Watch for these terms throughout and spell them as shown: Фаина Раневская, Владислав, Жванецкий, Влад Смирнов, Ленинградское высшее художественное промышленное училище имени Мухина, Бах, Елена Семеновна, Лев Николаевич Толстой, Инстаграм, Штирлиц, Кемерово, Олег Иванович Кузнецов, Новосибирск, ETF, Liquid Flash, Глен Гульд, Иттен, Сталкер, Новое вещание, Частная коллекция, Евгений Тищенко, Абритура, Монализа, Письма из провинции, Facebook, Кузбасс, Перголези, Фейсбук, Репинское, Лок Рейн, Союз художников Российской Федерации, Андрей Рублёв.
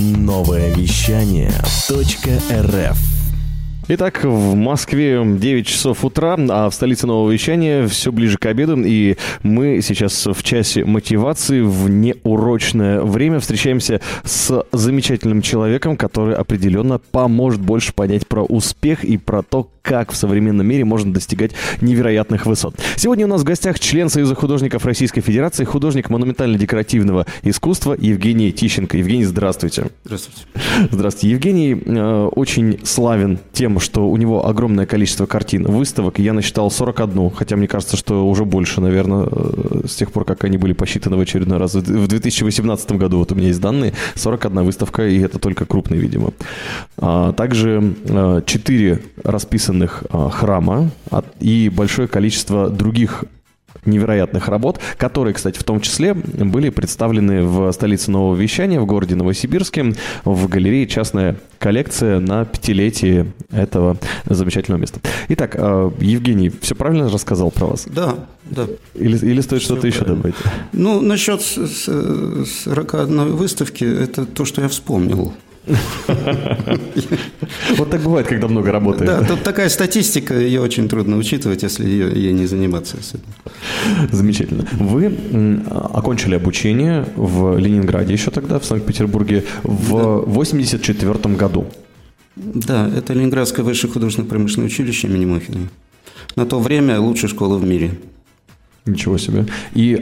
Новое вещание. .рф. Итак, в Москве 9 часов утра, а в столице Нового вещания все ближе к обеду, и мы сейчас в часе мотивации в неурочное время встречаемся с замечательным человеком, который определенно поможет больше понять про успех и про то, как в современном мире можно достигать невероятных высот. Сегодня у нас в гостях член Союза художников Российской Федерации, художник монументально-декоративного искусства Евгений Тищенко. Евгений, здравствуйте. Здравствуйте. Здравствуйте. Евгений очень славен тем, что у него огромное количество картин, выставок. Я насчитал 41, хотя мне кажется, что уже больше, наверное, с тех пор, как они были посчитаны в очередной раз. В 2018 году, вот у меня есть данные, 41 выставка, и это только крупные, видимо. Также 4 расписанных храма и большое количество других невероятных работ, которые, кстати, в том числе были представлены в столице Нового вещания, в городе Новосибирске, в галерее «Частная коллекция» на 5-летие этого замечательного места. Итак, Евгений, все правильно рассказал про вас? Да. Или стоит все что-то правильно. Еще добавить? Ну, насчет 41 выставки, это то, что я вспомнил. Вот так бывает, когда много работаешь. Да, тут такая статистика, ее очень трудно учитывать, если ей не заниматься. Замечательно. Вы окончили обучение в Ленинграде еще тогда, в Санкт-Петербурге, в 1984 году. Да, это Ленинградское высшее художественное промышленное училище имени Мухина. На то время лучшая школа в мире. Ничего себе.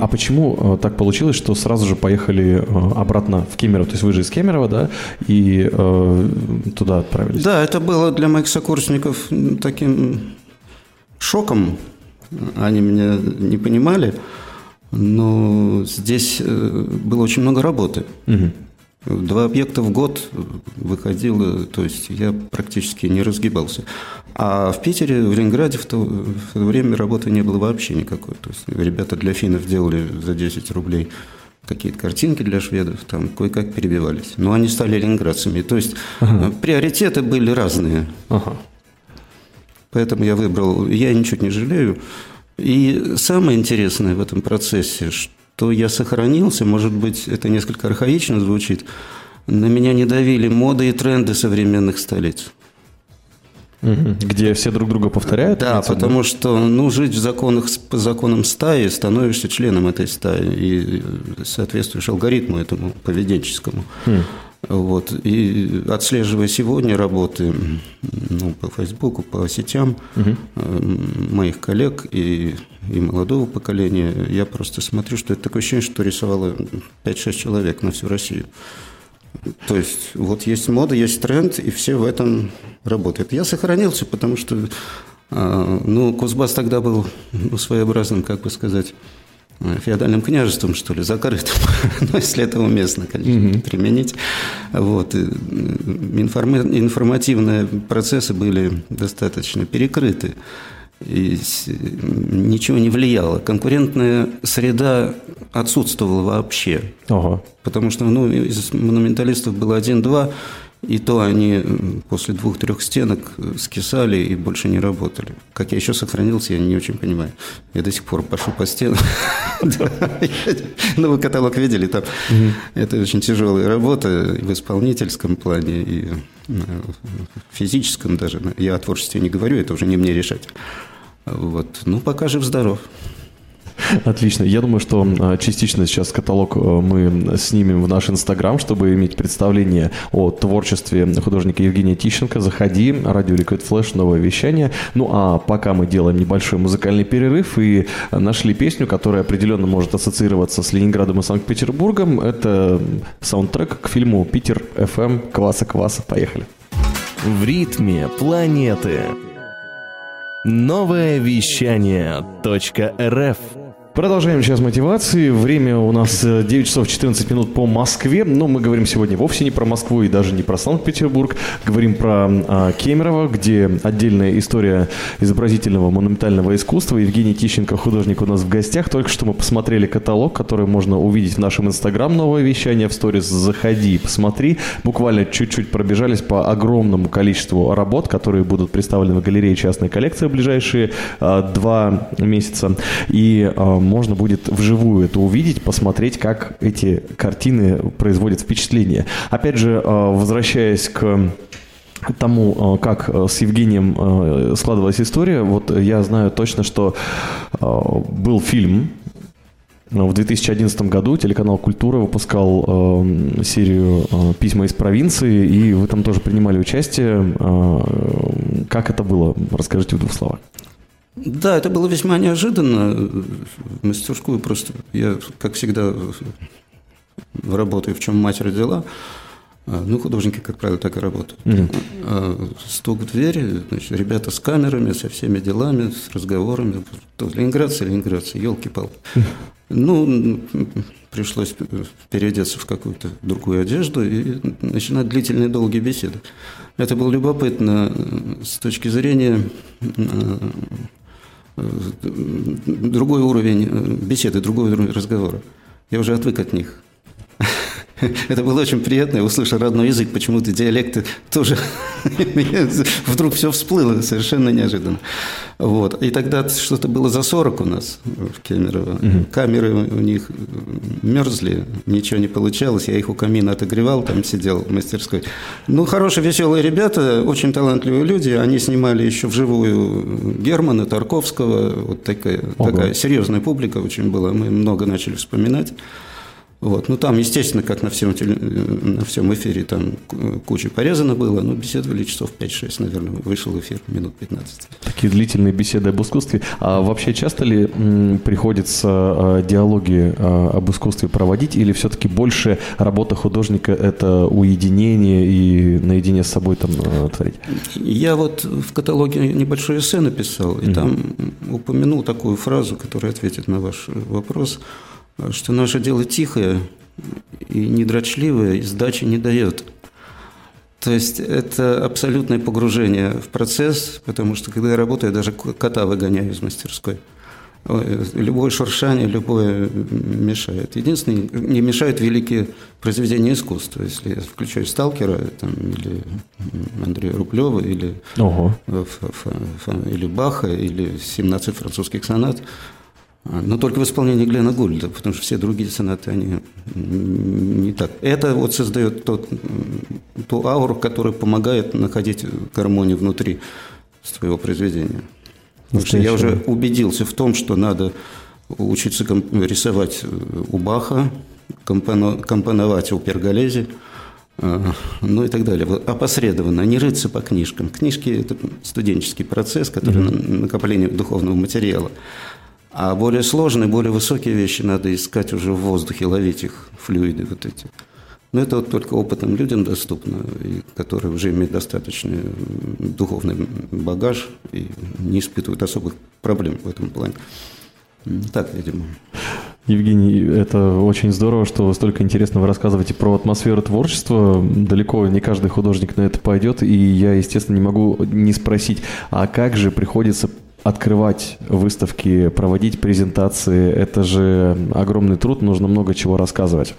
А почему так получилось, что сразу же поехали обратно в Кемерово? То есть вы же из Кемерово, да? И туда отправились? Да, это было для моих сокурсников таким шоком. Они меня не понимали. Но здесь было очень много работы. Угу. 2 объекта в год выходило, то есть я практически не разгибался. А в Питере, в Ленинграде в то время работы не было вообще никакой. То есть ребята для финнов делали за 10 рублей какие-то картинки для шведов, там кое-как перебивались. Но они стали ленинградцами. То есть приоритеты были разные. Поэтому я выбрал, я ничуть не жалею. И самое интересное в этом процессе, что я сохранился, может быть, это несколько архаично звучит, на меня не давили моды и тренды современных столиц. Где все друг друга повторяют? Да, потому что жить в законах, по законам стаи, становишься членом этой стаи и соответствуешь алгоритму этому поведенческому. Вот. И отслеживая сегодня работы по Фейсбуку, по сетям моих коллег и молодого поколения, я просто смотрю, что это такое ощущение, что рисовало 5-6 человек на всю Россию. То есть вот есть мода, есть тренд, и все в этом работают. Я сохранился, потому что Кузбасс тогда был своеобразным, как бы сказать, феодальным княжеством, что ли, закрытым. Если это уместно, конечно, применить. Вот. Информативные процессы были достаточно перекрыты. И ничего не влияло. Конкурентная среда отсутствовала вообще. Потому что из монументалистов было 1-2, и то они после 2-3 стенок скисали и больше не работали. Как я еще сохранился, я не очень понимаю. Я до сих пор пошу по стенам. Вы каталог видели, там это очень тяжелая работа в исполнительском плане и физическом даже. Я о творчестве не говорю, это уже не мне решать. Вот. Пока жив-здоров. Отлично. Я думаю, что частично сейчас каталог мы снимем в наш Инстаграм, чтобы иметь представление о творчестве художника Евгения Тищенко. Заходи, радио Liquid Flash, новое вещание. А пока мы делаем небольшой музыкальный перерыв и нашли песню, которая определенно может ассоциироваться с Ленинградом и Санкт-Петербургом. Это саундтрек к фильму «Питер. ФМ. Кваса. Кваса». Поехали. В ритме планеты. Новое вещание. .рф. Продолжаем сейчас мотивации. Время у нас 9 часов 14 минут по Москве. Но мы говорим сегодня вовсе не про Москву и даже не про Санкт-Петербург. Говорим про Кемерово, где отдельная история изобразительного монументального искусства. Евгений Тищенко, художник, у нас в гостях. Только что мы посмотрели каталог, который можно увидеть в нашем Инстаграм. Новое вещание в сторис. Заходи и посмотри. Буквально чуть-чуть пробежались по огромному количеству работ, которые будут представлены в галерее «Частная коллекция» в ближайшие 2 месяца. И можно будет вживую это увидеть, посмотреть, как эти картины производят впечатление. Опять же, возвращаясь к тому, как с Евгением складывалась история, вот я знаю точно, что был фильм. В 2011 году телеканал «Культура» выпускал серию «Письма из провинции», и вы там тоже принимали участие. Как это было? Расскажите в двух словах. Да, это было весьма неожиданно. В мастерскую просто... Я, как всегда, работаю, в чем мать родила. Ну, художники, как правило, так и работают. Стук в дверь, значит, ребята с камерами, со всеми делами, с разговорами. Ленинградцы, елки-палки. Ну, пришлось переодеться в какую-то другую одежду и начинать длительные долгие беседы. Это было любопытно с точки зрения другой уровень беседы, другой уровень разговора. Я уже отвык от них. Это было очень приятно. Я услышал родной язык, почему-то диалекты тоже. Вдруг все всплыло совершенно неожиданно. Вот. И тогда что-то было за 40 у нас в Кемерово. Камеры у них мерзли, ничего не получалось. Я их у камина отогревал, там сидел в мастерской. Ну, хорошие, веселые ребята, очень талантливые люди. Они снимали еще вживую Германа, Тарковского. Вот такая серьезная публика очень была. Мы много начали вспоминать. Вот. Ну, там, естественно, как на всем эфире, там куча порезано было, но беседовали часов 5-6, наверное, вышел эфир минут 15. Такие длительные беседы об искусстве. А вообще часто ли приходится диалоги об искусстве проводить, или все-таки больше работа художника – это уединение и наедине с собой там творить? Я вот в каталоге небольшое эссе написал, и там упомянул такую фразу, которая ответит на ваш вопрос – что наше дело тихое и недрочливое, и сдачи не дает. То есть это абсолютное погружение в процесс, потому что, когда я работаю, я даже кота выгоняю из мастерской. Любое шуршание, любое мешает. Единственное, не мешают великие произведения искусства. Если я включаю «Сталкера», там, или Андрея Рублёва, или Баха, или «17 французских сонат», но только в исполнении Глена Гульда, потому что все другие сонаты, они не так. Это вот создает ту ауру, которая помогает находить гармонию внутри своего произведения. Потому что я уже убедился в том, что надо учиться рисовать у Баха, компоновать у Перголези, ну и так далее. Опосредованно, не рыться по книжкам. Книжки – это студенческий процесс, который накопление духовного материала. А более сложные, более высокие вещи надо искать уже в воздухе, ловить их, флюиды вот эти. Но это вот только опытным людям доступно, и которые уже имеют достаточный духовный багаж и не испытывают особых проблем в этом плане. Так, видимо. Евгений, это очень здорово, что вы столько интересного рассказываете про атмосферу творчества. Далеко не каждый художник на это пойдет, и я, естественно, не могу не спросить, а как же приходится открывать выставки, проводить презентации, это же огромный труд, нужно много чего рассказывать.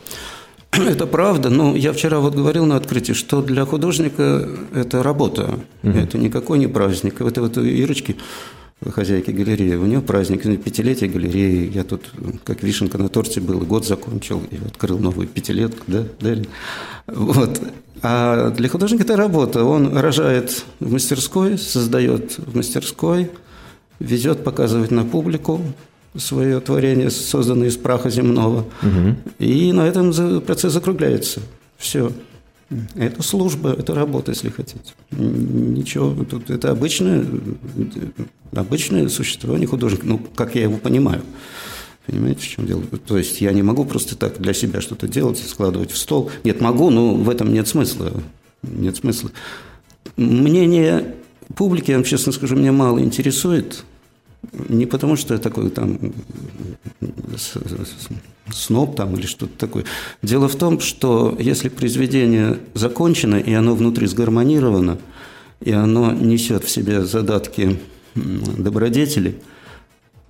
Это правда, но я вчера вот говорил на открытии, что для художника это работа, это никакой не праздник. Это вот у Ирочки, хозяйки галереи, у нее праздник, пятилетие галереи. Я тут как вишенка на торте был, год закончил и открыл новую пятилетку, да? Вот. А для художника это работа, он рожает в мастерской, создает в мастерской, везет показывать на публику свое творение, созданное из праха земного. И на этом процесс закругляется. Все. Это служба, это работа, если хотите. Ничего, тут это обычное существование художника, ну, как я его понимаю. Понимаете, в чем дело? То есть я не могу просто так для себя что-то делать, складывать в стол. Нет, могу, но в этом нет смысла. Мнение публики, я вам честно скажу, меня мало интересует. Не потому, что я такой там сноб там, или что-то такое. Дело в том, что если произведение закончено, и оно внутри сгармонировано, и оно несет в себе задатки добродетели,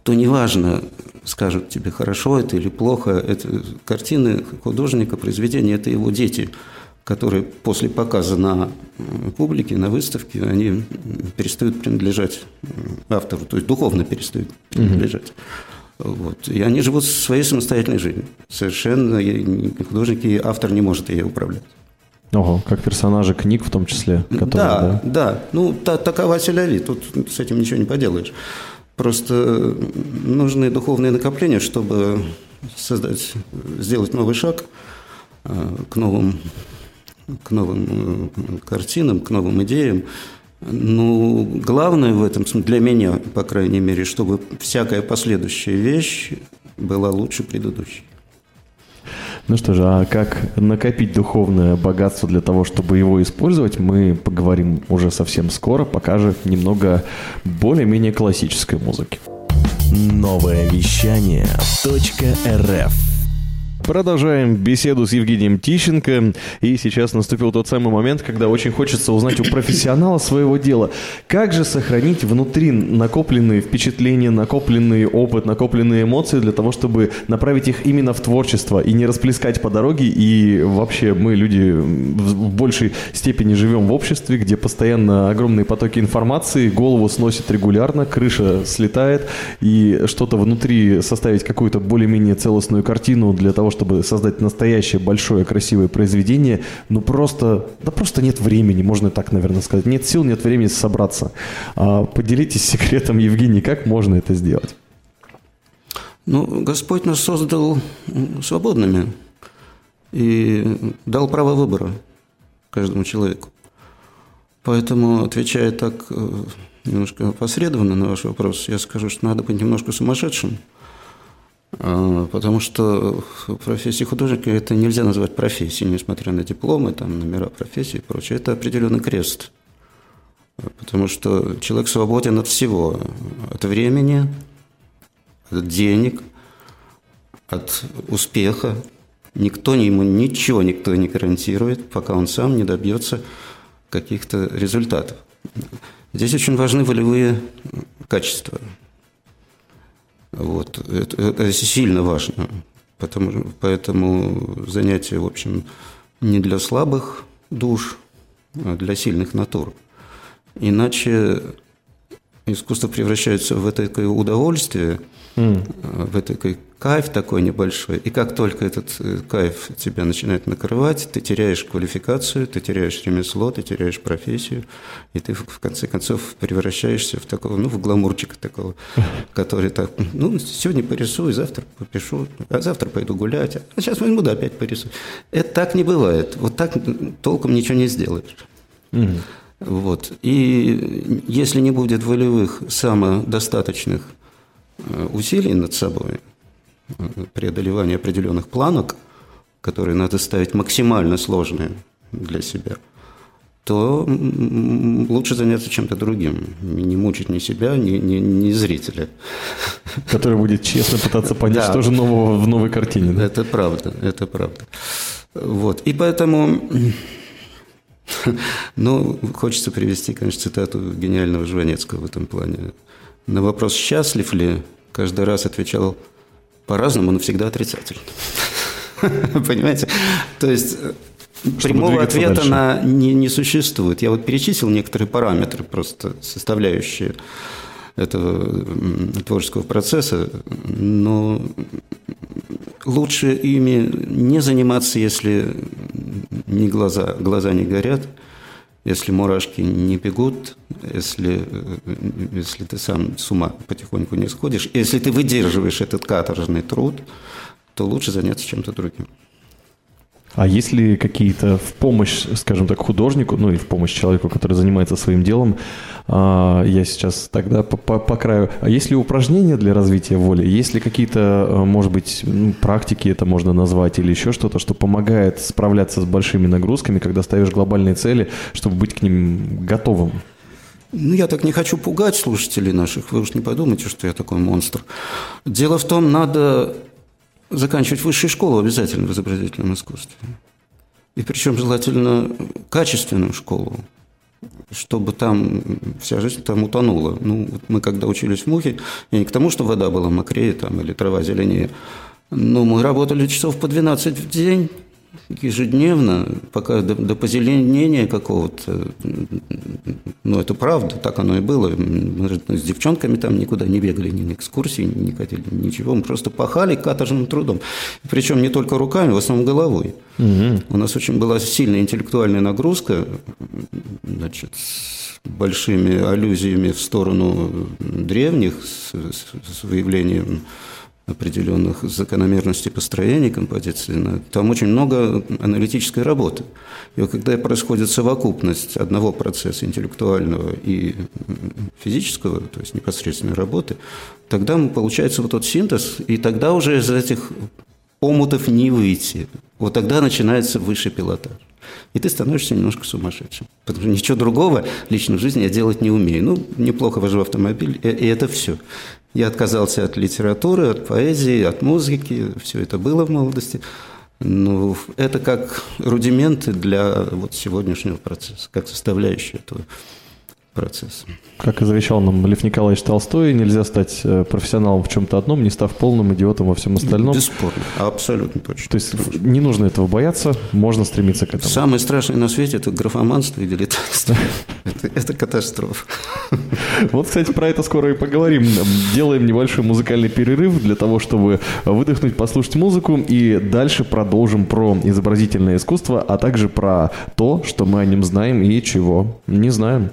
то неважно, скажут тебе, хорошо это или плохо, это картины художника, произведения – это его дети, которые после показа на публике, на выставке, они перестают принадлежать автору, то есть духовно перестают принадлежать. Вот. И они живут своей самостоятельной жизнью. Совершенно художник и автор не может ей управлять. Ого, как персонажи книг в том числе. Которые, да, да. Ну, такова селяви, тут с этим ничего не поделаешь. Просто нужны духовные накопления, чтобы сделать новый шаг к новым картинам, к новым идеям. Ну, главное в этом, для меня, по крайней мере, чтобы всякая последующая вещь была лучше предыдущей. Ну что же, а как накопить духовное богатство для того, чтобы его использовать, мы поговорим уже совсем скоро, пока же немного более-менее классической музыки. Новое вещание .рф. Продолжаем беседу с Евгением Тищенко. И сейчас наступил тот самый момент, когда очень хочется узнать у профессионала своего дела, как же сохранить внутри накопленные впечатления, накопленный опыт, накопленные эмоции для того, чтобы направить их именно в творчество и не расплескать по дороге. И вообще мы, люди, в большей степени живем в обществе, где постоянно огромные потоки информации, голову сносит регулярно, крыша слетает, и что-то внутри составить какую-то более-менее целостную картину для того, чтобы создать настоящее, большое, красивое произведение, ну просто, да просто нет времени, можно так, наверное, сказать. Нет сил, нет времени собраться. Поделитесь секретом, Евгений, как можно это сделать? Ну, Господь нас создал свободными и дал право выбора каждому человеку. Поэтому, отвечая так немножко опосредованно на ваш вопрос, я скажу, что надо быть немножко сумасшедшим. Потому что профессия художника – это нельзя назвать профессией, несмотря на дипломы, там, номера профессии и прочее. Это определенный крест, потому что человек свободен от всего – от времени, от денег, от успеха. Ему ничего никто не гарантирует, пока он сам не добьется каких-то результатов. Здесь очень важны волевые качества. Вот. Это сильно важно, поэтому занятие, в общем, не для слабых душ, а для сильных натур. Иначе искусство превращается в это удовольствие, в это кайф такой небольшой. И как только этот кайф тебя начинает накрывать, ты теряешь квалификацию, ты теряешь ремесло, ты теряешь профессию, и ты в конце концов превращаешься в такого, в гламурчика такого, который так, сегодня порисую, завтра попишу, а завтра пойду гулять, а сейчас возьму, да, опять порисую. Это так не бывает. Вот так толком ничего не сделаешь. Вот. И если не будет волевых, самодостаточных усилий над собой, преодолевания определенных планок, которые надо ставить максимально сложные для себя, то лучше заняться чем-то другим. Не мучить ни себя, ни зрителя. Который будет честно пытаться понять, что же нового в новой картине. Да? Это правда, это правда. Вот. И поэтому... хочется привести, конечно, цитату гениального Жванецкого в этом плане. На вопрос «счастлив ли?» каждый раз отвечал по-разному, но всегда отрицательно. Понимаете? То есть прямого ответа не существует. Я перечислил некоторые параметры, просто составляющие этого творческого процесса, но лучше ими не заниматься, если не глаза не горят, если мурашки не бегут, если ты сам с ума потихоньку не сходишь, если ты выдерживаешь этот каторжный труд, то лучше заняться чем-то другим. А есть ли какие-то в помощь, скажем так, художнику, и в помощь человеку, который занимается своим делом, я сейчас тогда по краю, а есть ли упражнения для развития воли? Есть ли какие-то, может быть, практики, это можно назвать, или еще что-то, что помогает справляться с большими нагрузками, когда ставишь глобальные цели, чтобы быть к ним готовым? Я так не хочу пугать слушателей наших, вы уж не подумайте, что я такой монстр. Дело в том, надо... заканчивать высшую школу обязательно в изобразительном искусстве. И причем желательно качественную школу, чтобы там вся жизнь там утонула. Мы когда учились в Мухе, я не к тому, что вода была мокрее там, или трава зеленее, но мы работали часов по 12 в день ежедневно, пока до позеленения какого-то Но это правда, так оно и было. Мы же с девчонками там никуда не бегали, ни на экскурсии, не ходили, ничего. Мы просто пахали каторжным трудом. Причем не только руками, в основном головой. Угу. У нас очень была сильная интеллектуальная нагрузка, значит, с большими аллюзиями в сторону древних, с выявлением определенных закономерностей построения композиции, там очень много аналитической работы. И когда происходит совокупность одного процесса интеллектуального и физического, то есть непосредственной работы, тогда получается вот тот синтез, и тогда уже из этих омутов не выйти. Вот тогда начинается высший пилотаж. И ты становишься немножко сумасшедшим. Потому что ничего другого лично в жизни я делать не умею. Ну, неплохо вожу автомобиль, и это все. Я отказался от литературы, от поэзии, от музыки. Все это было в молодости. Но это как рудименты для вот сегодняшнего процесса, как составляющая этого процесса. Как завещал нам Лев Николаевич Толстой, нельзя стать профессионалом в чем-то одном, не став полным идиотом во всем остальном. Бесспорно, абсолютно точно. То есть не нужно этого бояться, можно стремиться к этому. Самое страшное на свете – это графоманство и дилетантство. Это катастрофа. Вот, кстати, про это скоро и поговорим. Делаем небольшой музыкальный перерыв для того, чтобы выдохнуть, послушать музыку, и дальше продолжим про изобразительное искусство, а также про то, что мы о нем знаем и чего не знаем.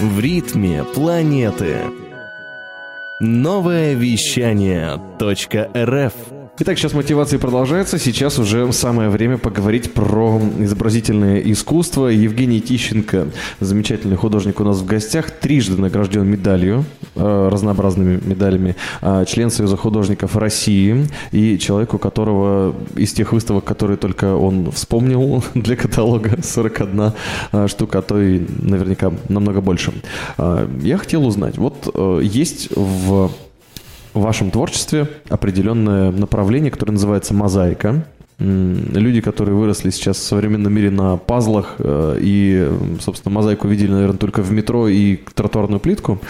В ритме планеты. Новое вещание .рф. Итак, сейчас мотивация продолжается. Сейчас уже самое время поговорить про изобразительное искусство. Евгений Тищенко, замечательный художник, у нас в гостях. Трижды награжден медалью, разнообразными медалями, член Союза художников России. И человек, у которого из тех выставок, которые только он вспомнил для каталога, 41 штука, а то и наверняка намного больше. Я хотел узнать, вот есть в вашем творчестве определенное направление, которое называется «мозаика». Люди, которые выросли сейчас в современном мире на пазлах и, собственно, мозаику видели, наверное, только в метро и тротуарную плитку,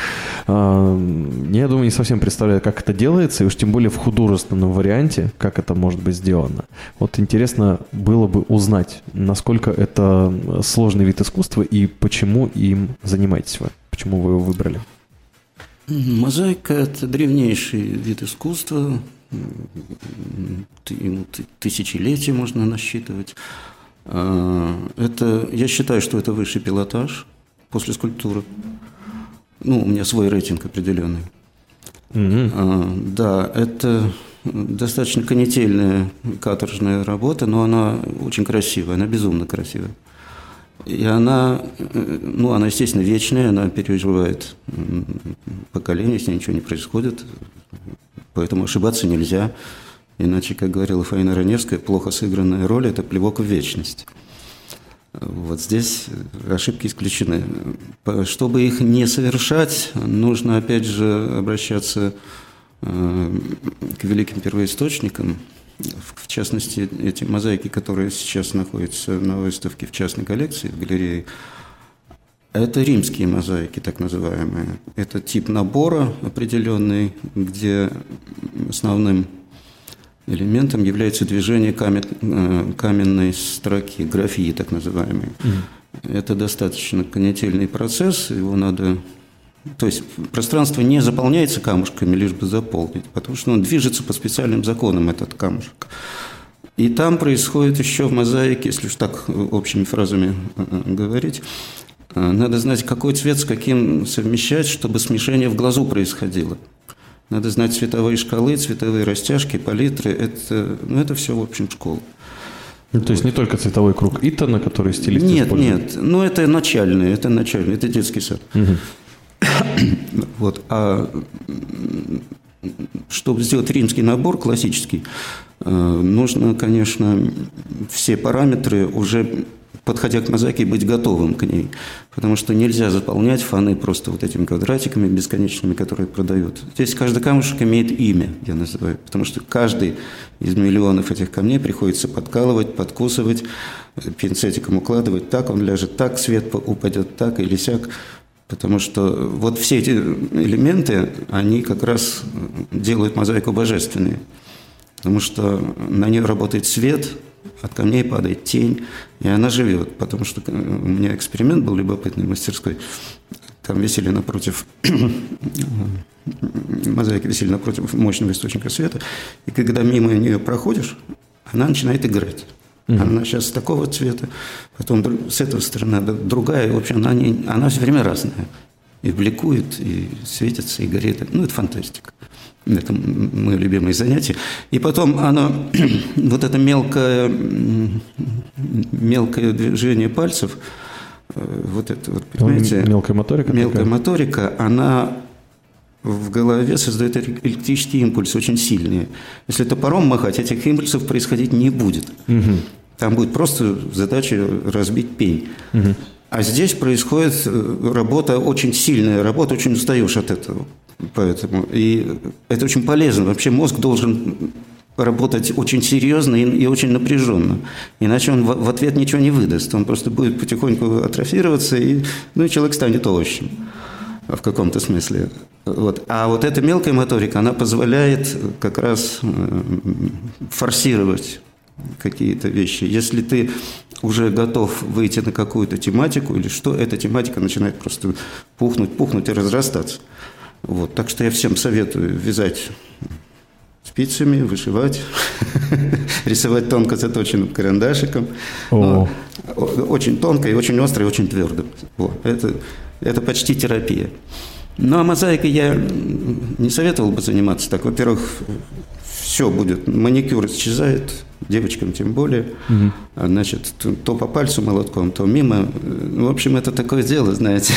я думаю, не совсем представляю, как это делается, и уж тем более в художественном варианте, как это может быть сделано. Вот интересно было бы узнать, насколько это сложный вид искусства и почему им занимаетесь вы, почему вы его выбрали. Мозаика – это древнейший вид искусства, ему тысячелетия можно насчитывать. Это, я считаю, что это высший пилотаж после скульптуры. Ну, у меня свой рейтинг определенный. Mm-hmm. Да, это достаточно канительная, каторжная работа, но она очень красивая, она безумно красивая. И она, ну, она, естественно, вечная, она переживает поколение, с ней ничего не происходит, поэтому ошибаться нельзя. Иначе, как говорила Фаина Раневская, плохо сыгранная роль – это плевок в вечность. Вот здесь ошибки исключены. Чтобы их не совершать, нужно, опять же, обращаться к великим первоисточникам. В частности, эти мозаики, которые сейчас находятся на выставке в частной коллекции, в галерее, это римские мозаики, так называемые. Это тип набора определенный, где основным элементом является движение каменной строки, графии так называемой. Mm-hmm. Это достаточно канительный процесс, его надо... То есть пространство не заполняется камушками, лишь бы заполнить, потому что он движется по специальным законам, этот камушек. И там происходит еще в мозаике, если уж так общими фразами говорить, надо знать, какой цвет с каким совмещать, чтобы смешение в глазу происходило. Надо знать цветовые шкалы, цветовые растяжки, палитры. Это все, в общем, школа. Ну, то есть не только цветовой круг Иттена, который стилист использует? Нет, ну это начальное, это детский сад. Угу. Вот. А чтобы сделать римский набор классический, нужно, конечно, все параметры уже, подходя к мозаике, быть готовым к ней. Потому что нельзя заполнять фоны просто вот этими квадратиками бесконечными, которые продают. Здесь каждый камушек имеет имя, я называю. Потому что каждый из миллионов этих камней приходится подкалывать, подкусывать, пинцетиком укладывать. Так он ляжет, так свет упадет, так или сяк. Потому что вот все эти элементы, они как раз делают мозаику божественной. потому что на нее работает свет, от камней падает тень, и она живет, потому что у меня эксперимент был любопытный в мастерской. Там висели напротив, мозаики висели напротив мощного источника света, и когда мимо нее проходишь, она начинает играть. Она сейчас такого цвета, потом с этой стороны другая. В общем, она все время разная. И бликует, и светится, и горит. Ну, это фантастика. Это мои любимые занятия. И потом оно, вот это мелкое движение пальцев, вот это вот, понимаете? Мелкая моторика, она в голове создает электрический импульс очень сильный. Если топором махать, этих импульсов происходить не будет. Угу. Там будет просто задача разбить пень. Угу. А здесь происходит работа очень сильная, работа, очень устаешь от этого. Поэтому, и это очень полезно. Вообще мозг должен работать очень серьезно и очень напряженно. Иначе он в ответ ничего не выдаст. Он просто будет потихоньку атрофироваться, и человек станет овощем в каком-то смысле. Вот. А вот эта мелкая моторика, она позволяет как раз форсировать какие-то вещи. Если ты уже готов выйти на какую-то тематику или что, эта тематика начинает просто пухнуть и разрастаться. Вот. Так что я всем советую вязать спицами, вышивать, рисовать тонко заточенным карандашиком. Очень тонко и очень остро, и очень твердо. Это почти терапия. Ну, а мозаикой я не советовал бы заниматься так. Во-первых, все будет. Маникюр исчезает, девочкам тем более. Угу. Значит, то по пальцу молотком, то мимо. В общем, это такое дело, знаете.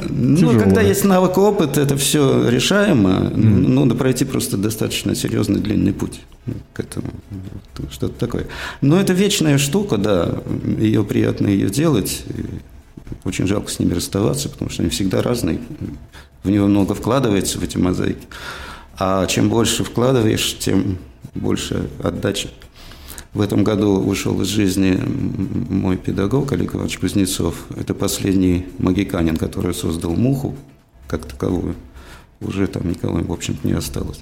Ну, когда есть навык и опыт, это все решаемо. Ну, надо пройти просто достаточно серьезный длинный путь к этому. Что-то такое. Но это вечная штука, да. Ее приятно делать. Очень жалко с ними расставаться, потому что они всегда разные. В него много вкладывается, в эти мозаики. А чем больше вкладываешь, тем больше отдачи. В этом году ушел из жизни мой педагог Олег Иванович Кузнецов. Это последний магиканин, который создал муху как таковую. Уже там никого, в общем-то, не осталось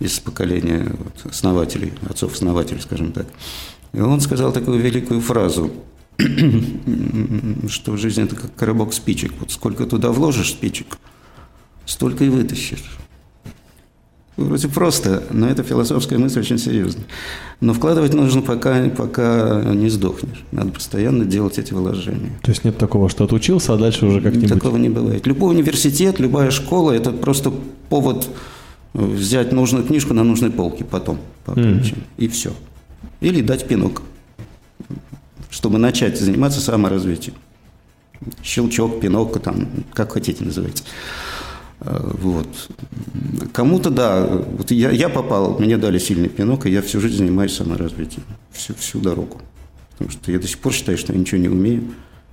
из поколения основателей, отцов-основателей, скажем так. И он сказал такую великую фразу, что жизнь – это как коробок спичек. Вот сколько туда вложишь спичек, столько и вытащишь. Вроде просто, но эта философская мысль очень серьезная. Но вкладывать нужно, пока не сдохнешь. Надо постоянно делать эти вложения. То есть нет такого, что отучился, а дальше уже как-нибудь… Такого не бывает. Любой университет, любая школа – это просто повод взять нужную книжку на нужной полке потом. И все. Или дать пинок, чтобы начать заниматься саморазвитием. Щелчок, пинок, там, как хотите называйте. Вот. Кому-то, да, вот я попал, мне дали сильный пинок, и я всю жизнь занимаюсь саморазвитием, всю дорогу. Потому что я до сих пор считаю, что я ничего не умею.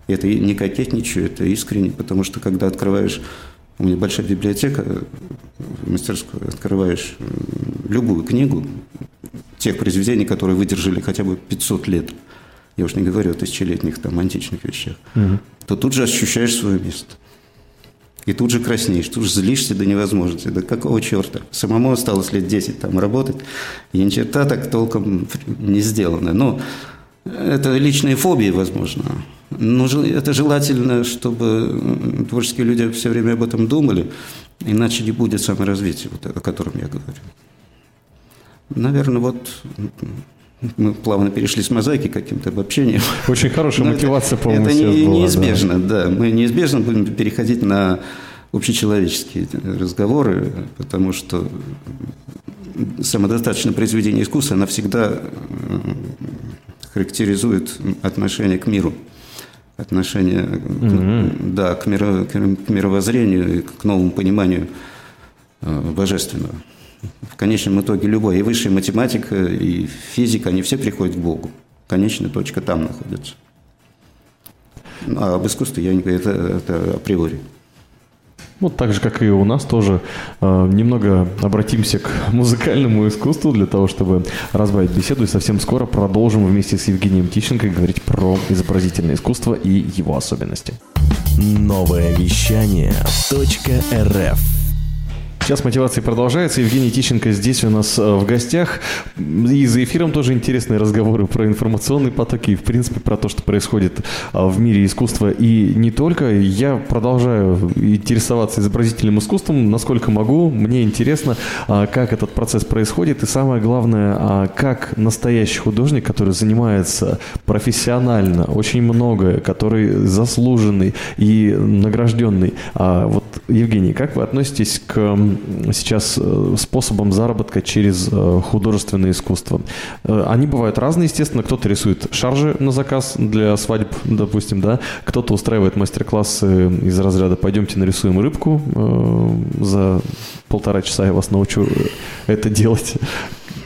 Это не кокетничаю, это искренне, потому что когда открываешь, у меня большая библиотека, в мастерской открываешь любую книгу тех произведений, которые выдержали хотя бы 500 лет, я уж не говорю о тысячелетних там античных вещах, то тут же ощущаешь свое место. И тут же краснеешь, тут же злишься до невозможности. Да какого черта? Самому осталось лет 10 там работать, и ни черта так толком не сделано. Но это личные фобии, возможно. Но это желательно, чтобы творческие люди все время об этом думали, иначе не будет саморазвития, вот, о котором я говорю. Наверное, мы плавно перешли с мозаики к каким-то обобщениям. Очень хорошая мотивация полностью была. Это неизбежно, да. Мы неизбежно будем переходить на общечеловеческие разговоры, потому что самодостаточное произведение искусства, оно всегда характеризует отношение к миру, отношение к мировоззрению и к новому пониманию божественного. В конечном итоге любой, и высшая математика, и физика, они все приходят к Богу. Конечная точка там находится. А об искусстве я не говорю, это априори. Вот так же, как и у нас тоже, немного обратимся к музыкальному искусству для того, чтобы разбавить беседу. И совсем скоро продолжим вместе с Евгением Тищенко говорить про изобразительное искусство и его особенности. Новое вещание .рф Час мотивации продолжается. Евгений Тищенко здесь у нас в гостях. И за эфиром тоже интересные разговоры про информационные потоки и, в принципе, про то, что происходит в мире искусства и не только. Я продолжаю интересоваться изобразительным искусством, насколько могу. Мне интересно, как этот процесс происходит. И самое главное, как настоящий художник, который занимается профессионально, очень многое, который заслуженный и награжденный. Вот, Евгений, как вы относитесь к сейчас способам заработка через художественное искусство? Они бывают разные, естественно. Кто-то рисует шаржи на заказ для свадьб, допустим, да? Кто-то устраивает мастер-классы из разряда «Пойдемте нарисуем рыбку, за полтора часа я вас научу это делать».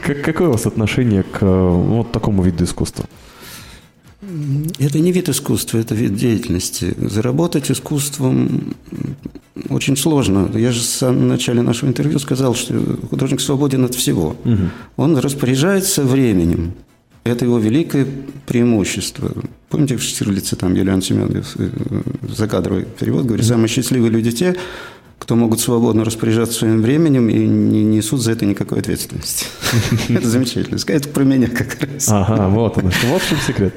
Какое у вас отношение к вот такому виду искусства? Это не вид искусства, это вид деятельности. Заработать искусством очень сложно. Я же в самом начале нашего интервью сказал, что художник свободен от всего. Угу. Он распоряжается временем. Это его великое преимущество. Помните, в Штирлице там Елена Семеновна закадровый перевод говорит: «Самые счастливые люди те, кто могут свободно распоряжаться своим временем и не несут за это никакой ответственности». Это замечательно. Это про меня как раз. Ага, вот он. Вот в чем секрет.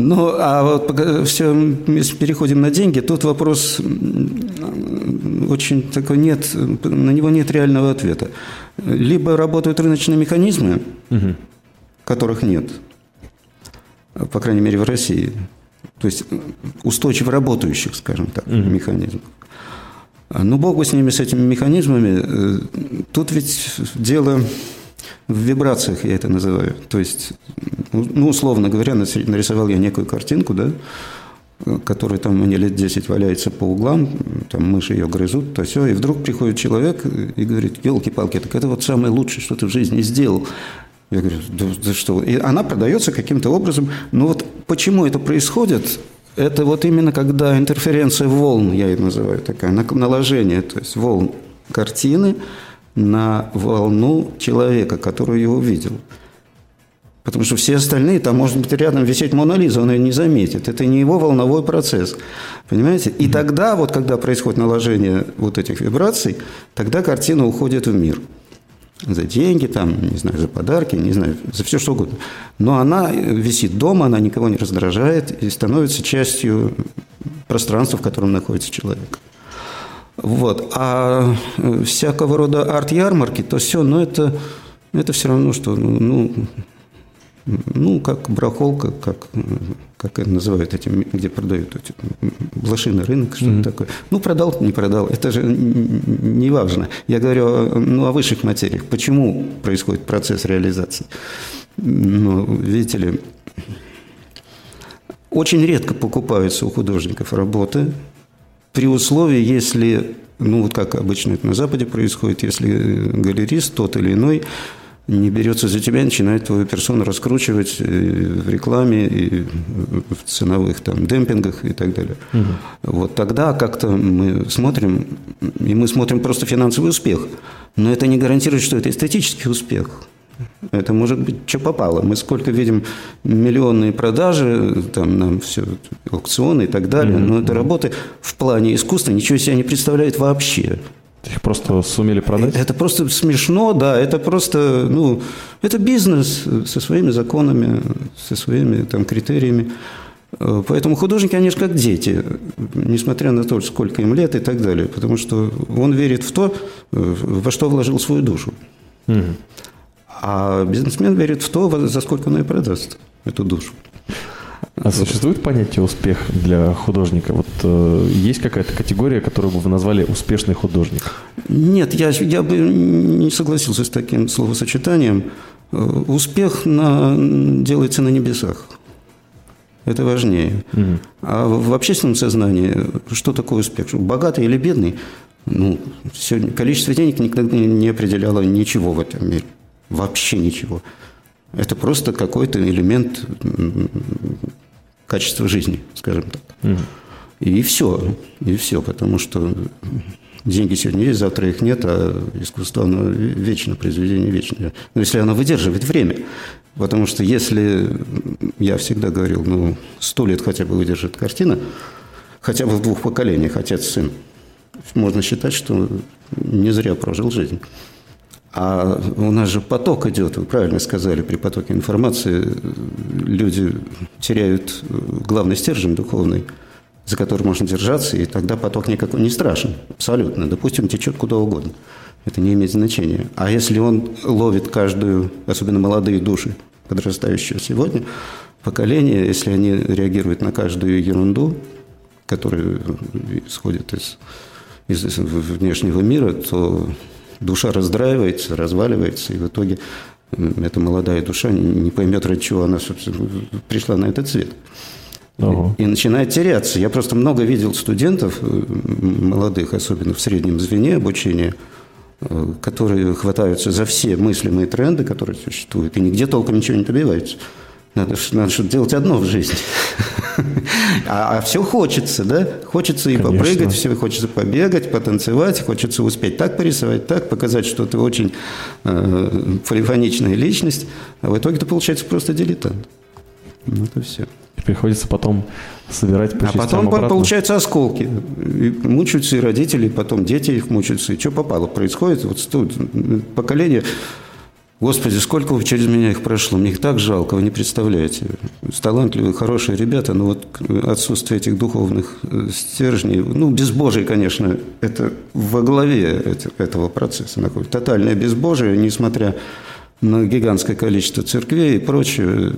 Ну, а вот все, если переходим на деньги, тут вопрос очень такой, нет, на него нет реального ответа. Либо работают рыночные механизмы, угу, которых нет, по крайней мере, в России, то есть устойчиво работающих, скажем так, угу, механизмов. Ну, богу с ними, с этими механизмами. Тут ведь дело в вибрациях, я это называю. То есть, ну, условно говоря, нарисовал я некую картинку, да, которая там мне лет 10 валяется по углам, там мыши ее грызут, то все, и вдруг приходит человек и говорит: елки-палки, так это вот самое лучшее, что ты в жизни сделал. Я говорю: да что? И она продается каким-то образом. Но вот почему это происходит? Это вот именно когда интерференция волн, я ее называю такая, наложение, то есть волн картины на волну человека, который его видел. Потому что все остальные, там может быть рядом висеть Монализа, он ее не заметит. Это не его волновой процесс. Понимаете? И тогда, вот когда происходит наложение вот этих вибраций, тогда картина уходит в мир. За деньги, там, не знаю, за подарки, не знаю, за все что угодно. Но она висит дома, она никого не раздражает и становится частью пространства, в котором находится человек. Вот. А всякого рода арт-ярмарки, то все, но это все равно, что, ну как барахолка, как это называют этим, где продают эти, блошиный рынок, что-то такое. Ну, продал, не продал, это же не важно. Я говорю, о высших материях. Почему происходит процесс реализации? Ну, видите ли, очень редко покупаются у художников работы, при условии, если, вот как обычно это на Западе происходит, если галерист тот или иной не берется за тебя, начинает твою персону раскручивать в рекламе, и в ценовых там демпингах и так далее. Угу. Вот тогда как-то мы смотрим просто финансовый успех. Но это не гарантирует, что это эстетический успех. Это может быть что попало. Мы сколько видим миллионные продажи, там нам все, аукционы и так далее, но это работы в плане искусства ничего себя не представляет вообще. Их просто сумели продать? Это просто смешно, да. Это просто, это бизнес со своими законами, со своими там критериями. Поэтому художники, они же как дети, несмотря на то, сколько им лет и так далее. Потому что он верит в то, во что вложил свою душу. Угу. А бизнесмен верит в то, за сколько она и продаст эту душу. А существует понятие успеха для художника? Есть какая-то категория, которую бы вы назвали «успешный художник»? Нет, я бы не согласился с таким словосочетанием. Успех делается на небесах. Это важнее. Угу. А в общественном сознании что такое успех? Богатый или бедный? Сегодня количество денег никогда не определяло ничего в этом мире. Вообще ничего. Это просто какой-то элемент качества жизни, скажем так. Угу. И все, потому что деньги сегодня есть, завтра их нет, а искусство, оно вечно, произведение вечное. Но если оно выдерживает время, потому что если, я всегда говорил, 100 лет хотя бы выдержит картина, хотя бы в 2 поколениях, отец-сын, можно считать, что не зря прожил жизнь. А у нас же поток идет, вы правильно сказали, при потоке информации люди теряют главный стержень духовный, за который можно держаться, и тогда поток никакой не страшен, абсолютно. Допустим, течет куда угодно, это не имеет значения. А если он ловит каждую, особенно молодые души, подрастающие сегодня, поколение, если они реагируют на каждую ерунду, которая исходит из внешнего мира, то... душа раздраивается, разваливается, и в итоге эта молодая душа не поймет, ради чего она, собственно, пришла на этот свет. Ага. И начинает теряться. Я просто много видел студентов, молодых, особенно в среднем звене обучения, которые хватаются за все мыслимые тренды, которые существуют, и нигде толком ничего не добиваются. Надо что-то делать одно в жизни. А все хочется, да? Хочется и конечно. Попрыгать, все хочется побегать, потанцевать, хочется успеть так порисовать, так показать, что ты очень полифоничная личность. А в итоге ты, получается, просто дилетант. Ну, это все. И приходится потом собирать по частям обратно. А потом, получается, осколки. И мучаются и родители, потом дети их мучаются. И что попало происходит? Вот тут поколение... Господи, сколько вы через меня их прошло, мне их так жалко, вы не представляете. Талантливые, хорошие ребята, но вот отсутствие этих духовных стержней, ну, безбожие, конечно, это во главе этого процесса находится. Тотальное безбожие, несмотря на гигантское количество церквей и прочее,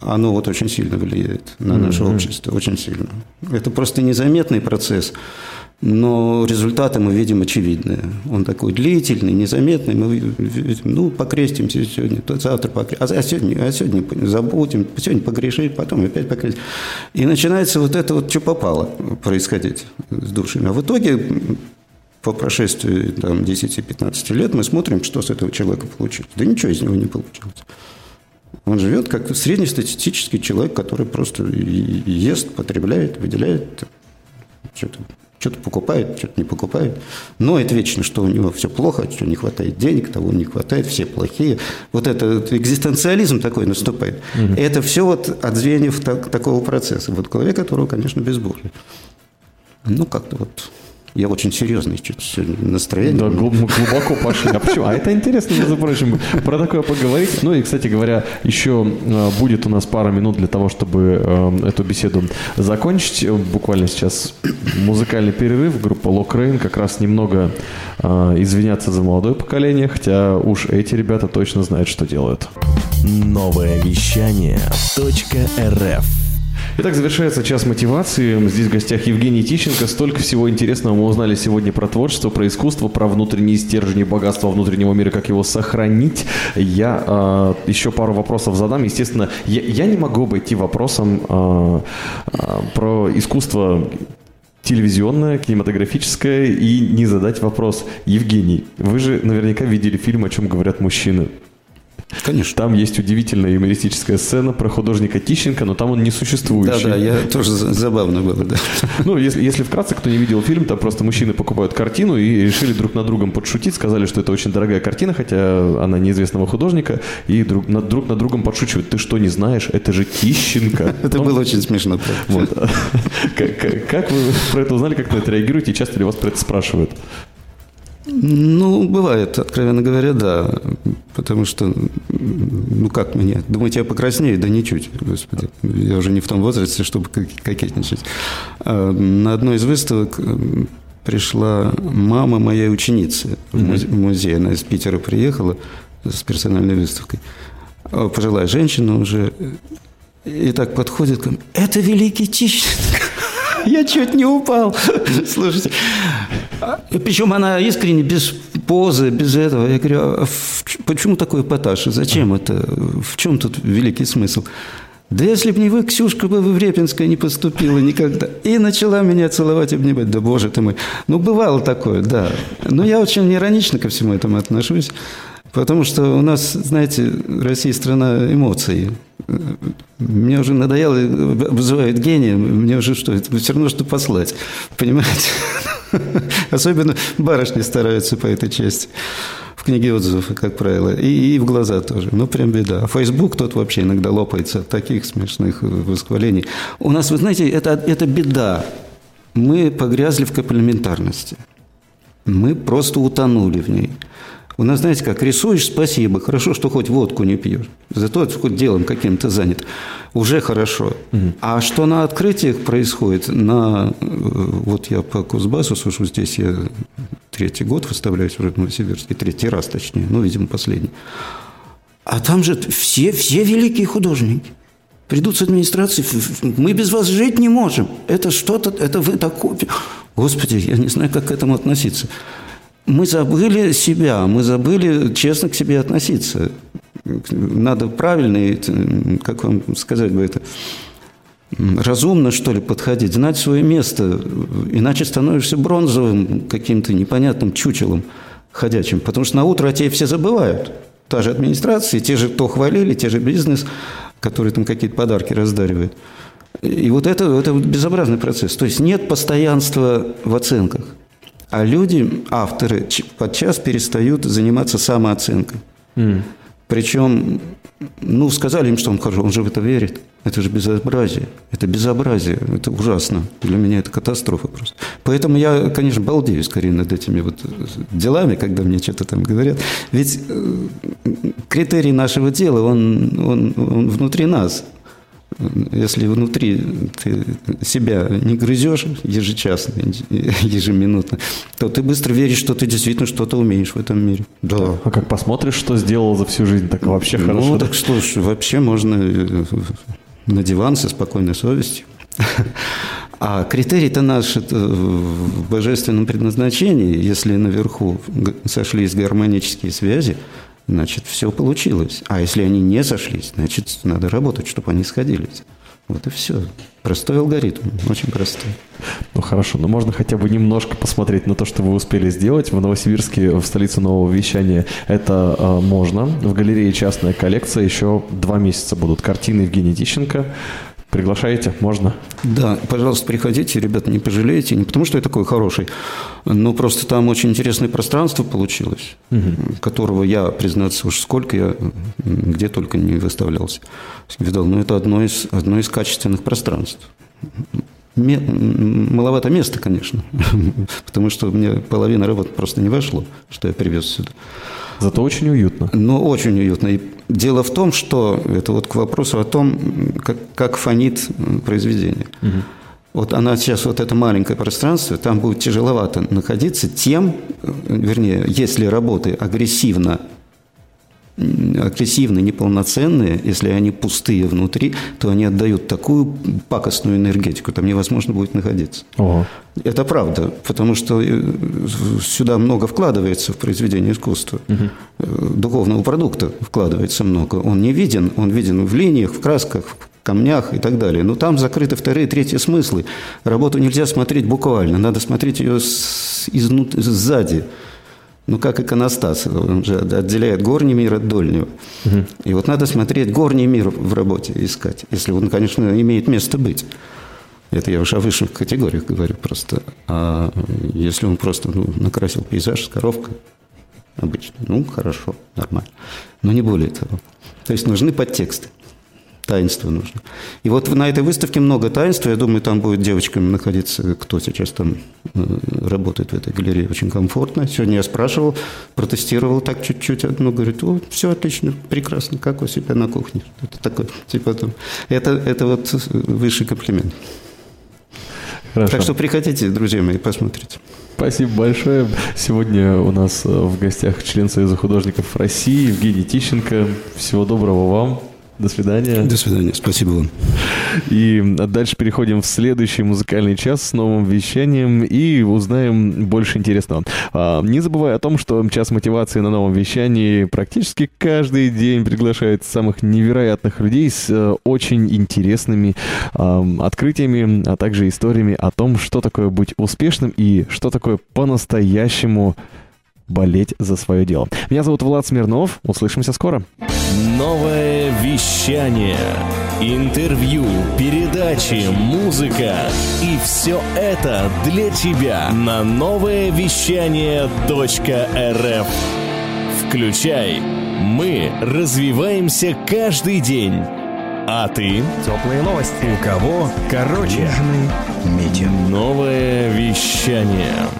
оно вот очень сильно влияет на наше общество, очень сильно. Это просто незаметный процесс. Но результаты мы видим очевидные. Он такой длительный, незаметный. Мы видим, ну, покрестимся сегодня, завтра покрестимся, а сегодня забудем, сегодня погрешим, потом опять покрестимся. И начинается вот это вот, что попало происходить с душами. А в итоге, по прошествии 10-15 лет, мы смотрим, что с этого человека получилось. Да ничего из него не получилось. Он живет как среднестатистический человек, который просто ест, потребляет, выделяет что-то. Что-то покупает, что-то не покупает. Но это вечно, что у него все плохо, что не хватает денег, того не хватает, все плохие. Вот этот экзистенциализм такой наступает. Угу. Это все вот от звеньев такого процесса, вот голове которого, конечно, безбожие. Ну, как-то вот... Я очень серьезный сегодня настроение. Да, глубоко пошли. А почему? А это интересно, между прочим, про такое поговорить. Ну и, кстати говоря, еще будет у нас пара минут для того, чтобы эту беседу закончить. Буквально сейчас музыкальный перерыв. Группа Лок Рейн как раз немного извинятся за молодое поколение, хотя уж эти ребята точно знают, что делают. Новое вещание .рф. Итак, завершается час мотивации. Здесь в гостях Евгений Тищенко. Столько всего интересного мы узнали сегодня про творчество, про искусство, про внутренние стержни, богатство внутреннего мира, как его сохранить. Я еще пару вопросов задам. Естественно, я не могу обойти вопросом про искусство телевизионное, кинематографическое и не задать вопрос. Евгений, вы же наверняка видели фильм «О чем говорят мужчины». Конечно. Там есть удивительная юмористическая сцена про художника Тищенко, но там он не существующий. Да, я тоже забавно было, да. Ну, если вкратце, кто не видел фильм, там просто мужчины покупают картину и решили друг над другом подшутить, сказали, что это очень дорогая картина, хотя она неизвестного художника, и друг над другом подшучивают. Ты что, не знаешь? Это же Тищенко. Это было очень смешно. Как вы про это узнали, как на это реагируете, и часто ли вас про это спрашивают? Ну, бывает, откровенно говоря, да, потому что, ну как мне, думаете, я покраснею? Да ничуть, господи, я уже не в том возрасте, чтобы кокетничать. На одной из выставок пришла мама моей ученицы в музей, она из Питера приехала с персональной выставкой, пожилая женщина уже, и так подходит ко мне: «Это великий Тищенко». Я чуть не упал. Слушайте. Причем она искренне, без позы, без этого. Я говорю: а почему такой эпатаж? Зачем это? В чем тут великий смысл? Да если бы не вы, Ксюшка, бы в Репинское не поступила никогда. И начала меня целовать и обнимать. Да боже ты мой. Ну, бывало такое, да. Но я очень иронично ко всему этому отношусь. Потому что у нас, знаете, Россия – страна эмоций. Мне уже надоело, обзывают гения, мне уже что, это все равно, что послать, понимаете? Особенно барышни стараются по этой части. В книге отзывов, как правило, и в глаза тоже. Ну, прям беда. А Facebook тот вообще иногда лопается от таких смешных восхвалений. У нас, вы знаете, это беда. Мы погрязли в комплементарности. Мы просто утонули в ней. У нас, знаете, как рисуешь, спасибо. Хорошо, что хоть водку не пьешь. Зато хоть делом каким-то занят. Уже хорошо. Угу. А что на открытиях происходит? Вот я по Кузбассу сужу, здесь я третий год выставляюсь уже в Новосибирске. Третий раз, точнее. Видимо, последний. А там же все великие художники. Придут с администрации, мы без вас жить не можем. Это что-то, это вы такое... Господи, я не знаю, как к этому относиться. Мы забыли себя, мы забыли честно к себе относиться. Надо правильно, как вам сказать бы это, разумно, что ли, подходить, знать свое место, иначе становишься бронзовым каким-то непонятным чучелом ходячим, потому что наутро о тебе все забывают. Та же администрация, те же, кто хвалили, те же бизнес, который там какие-то подарки раздаривает. И вот это безобразный процесс. То есть нет постоянства в оценках. А люди, авторы, подчас перестают заниматься самооценкой. Причем, сказали им, что он хорошо, он же в это верит. Это же безобразие. Это безобразие. Это ужасно. Для меня это катастрофа просто. Поэтому я, конечно, балдею скорее над этими делами, когда мне что-то там говорят. Ведь критерий нашего дела, он внутри нас. Если внутри ты себя не грызешь ежечасно, ежеминутно, то ты быстро веришь, что ты действительно что-то умеешь в этом мире. Да. А как посмотришь, что сделал за всю жизнь, так вообще хорошо. Так что ж, вообще можно на диван со спокойной совестью. А критерий-то наш в божественном предназначении. Если наверху сошлись гармонические связи, значит, все получилось. А если они не сошлись, значит, надо работать, чтобы они сходились. Вот и все. Простой алгоритм, очень простой. Хорошо, можно хотя бы немножко посмотреть на то, что вы успели сделать. В Новосибирске, в столице нового вещания, это можно. В галерее «Частная коллекция» еще 2 месяца будут картины Евгения Тищенко. Приглашаете? Можно? Да, пожалуйста, приходите, ребята, не пожалеете. Не потому, что я такой хороший, но просто там очень интересное пространство получилось, которого я, признаться, уж сколько я где только не выставлялся. Видал, это одно из качественных пространств. Маловато места, конечно, потому что мне половина работ просто не вошло, что я привез сюда. Зато очень уютно. Очень уютно. И дело в том, что это к вопросу о том, как фонит произведение. Угу. Она сейчас, это маленькое пространство, там будет тяжеловато находиться если работы агрессивно неполноценные, если они пустые внутри, то они отдают такую пакостную энергетику, там невозможно будет находиться. Ого. Это правда, потому что сюда много вкладывается в произведение искусства. Угу. Духовного продукта вкладывается много. Он не виден, он виден в линиях, в красках, в камнях и так далее. Но там закрыты вторые, третьи смыслы. Работу нельзя смотреть буквально, надо смотреть ее сзади. Как иконостас, он же отделяет горний мир от дольнего. Угу. И надо смотреть горний мир в работе, искать, если он, конечно, имеет место быть. Это я уж о высших категориях говорю просто. А если он просто накрасил пейзаж с коровкой, обычно, хорошо, нормально. Но не более того. То есть нужны подтексты. Таинство нужно. И на этой выставке много таинства. Я думаю, там будет девочками находиться, кто сейчас там работает в этой галерее. Очень комфортно. Сегодня я спрашивал, протестировал так чуть-чуть. Одно говорит, все отлично, прекрасно, как у себя на кухне. Это такое, это высший комплимент. Хорошо. Так что приходите, друзья мои, посмотрите. Спасибо большое. Сегодня у нас в гостях член Союза художников России Евгений Тищенко. Всего доброго вам. До свидания. До свидания. Спасибо вам. И дальше переходим в следующий музыкальный час с новым вещанием и узнаем больше интересного. Не забывай о том, что час мотивации на новом вещании практически каждый день приглашает самых невероятных людей с очень интересными открытиями, а также историями о том, что такое быть успешным и что такое по-настоящему болеть за свое дело. Меня зовут Влад Смирнов. Услышимся скоро. Новое вещание. Интервью, передачи, музыка. И все это для тебя на новоевещание.рф. Включай. Мы развиваемся каждый день. А ты? Теплые новости. У кого? Короче. Новое вещание.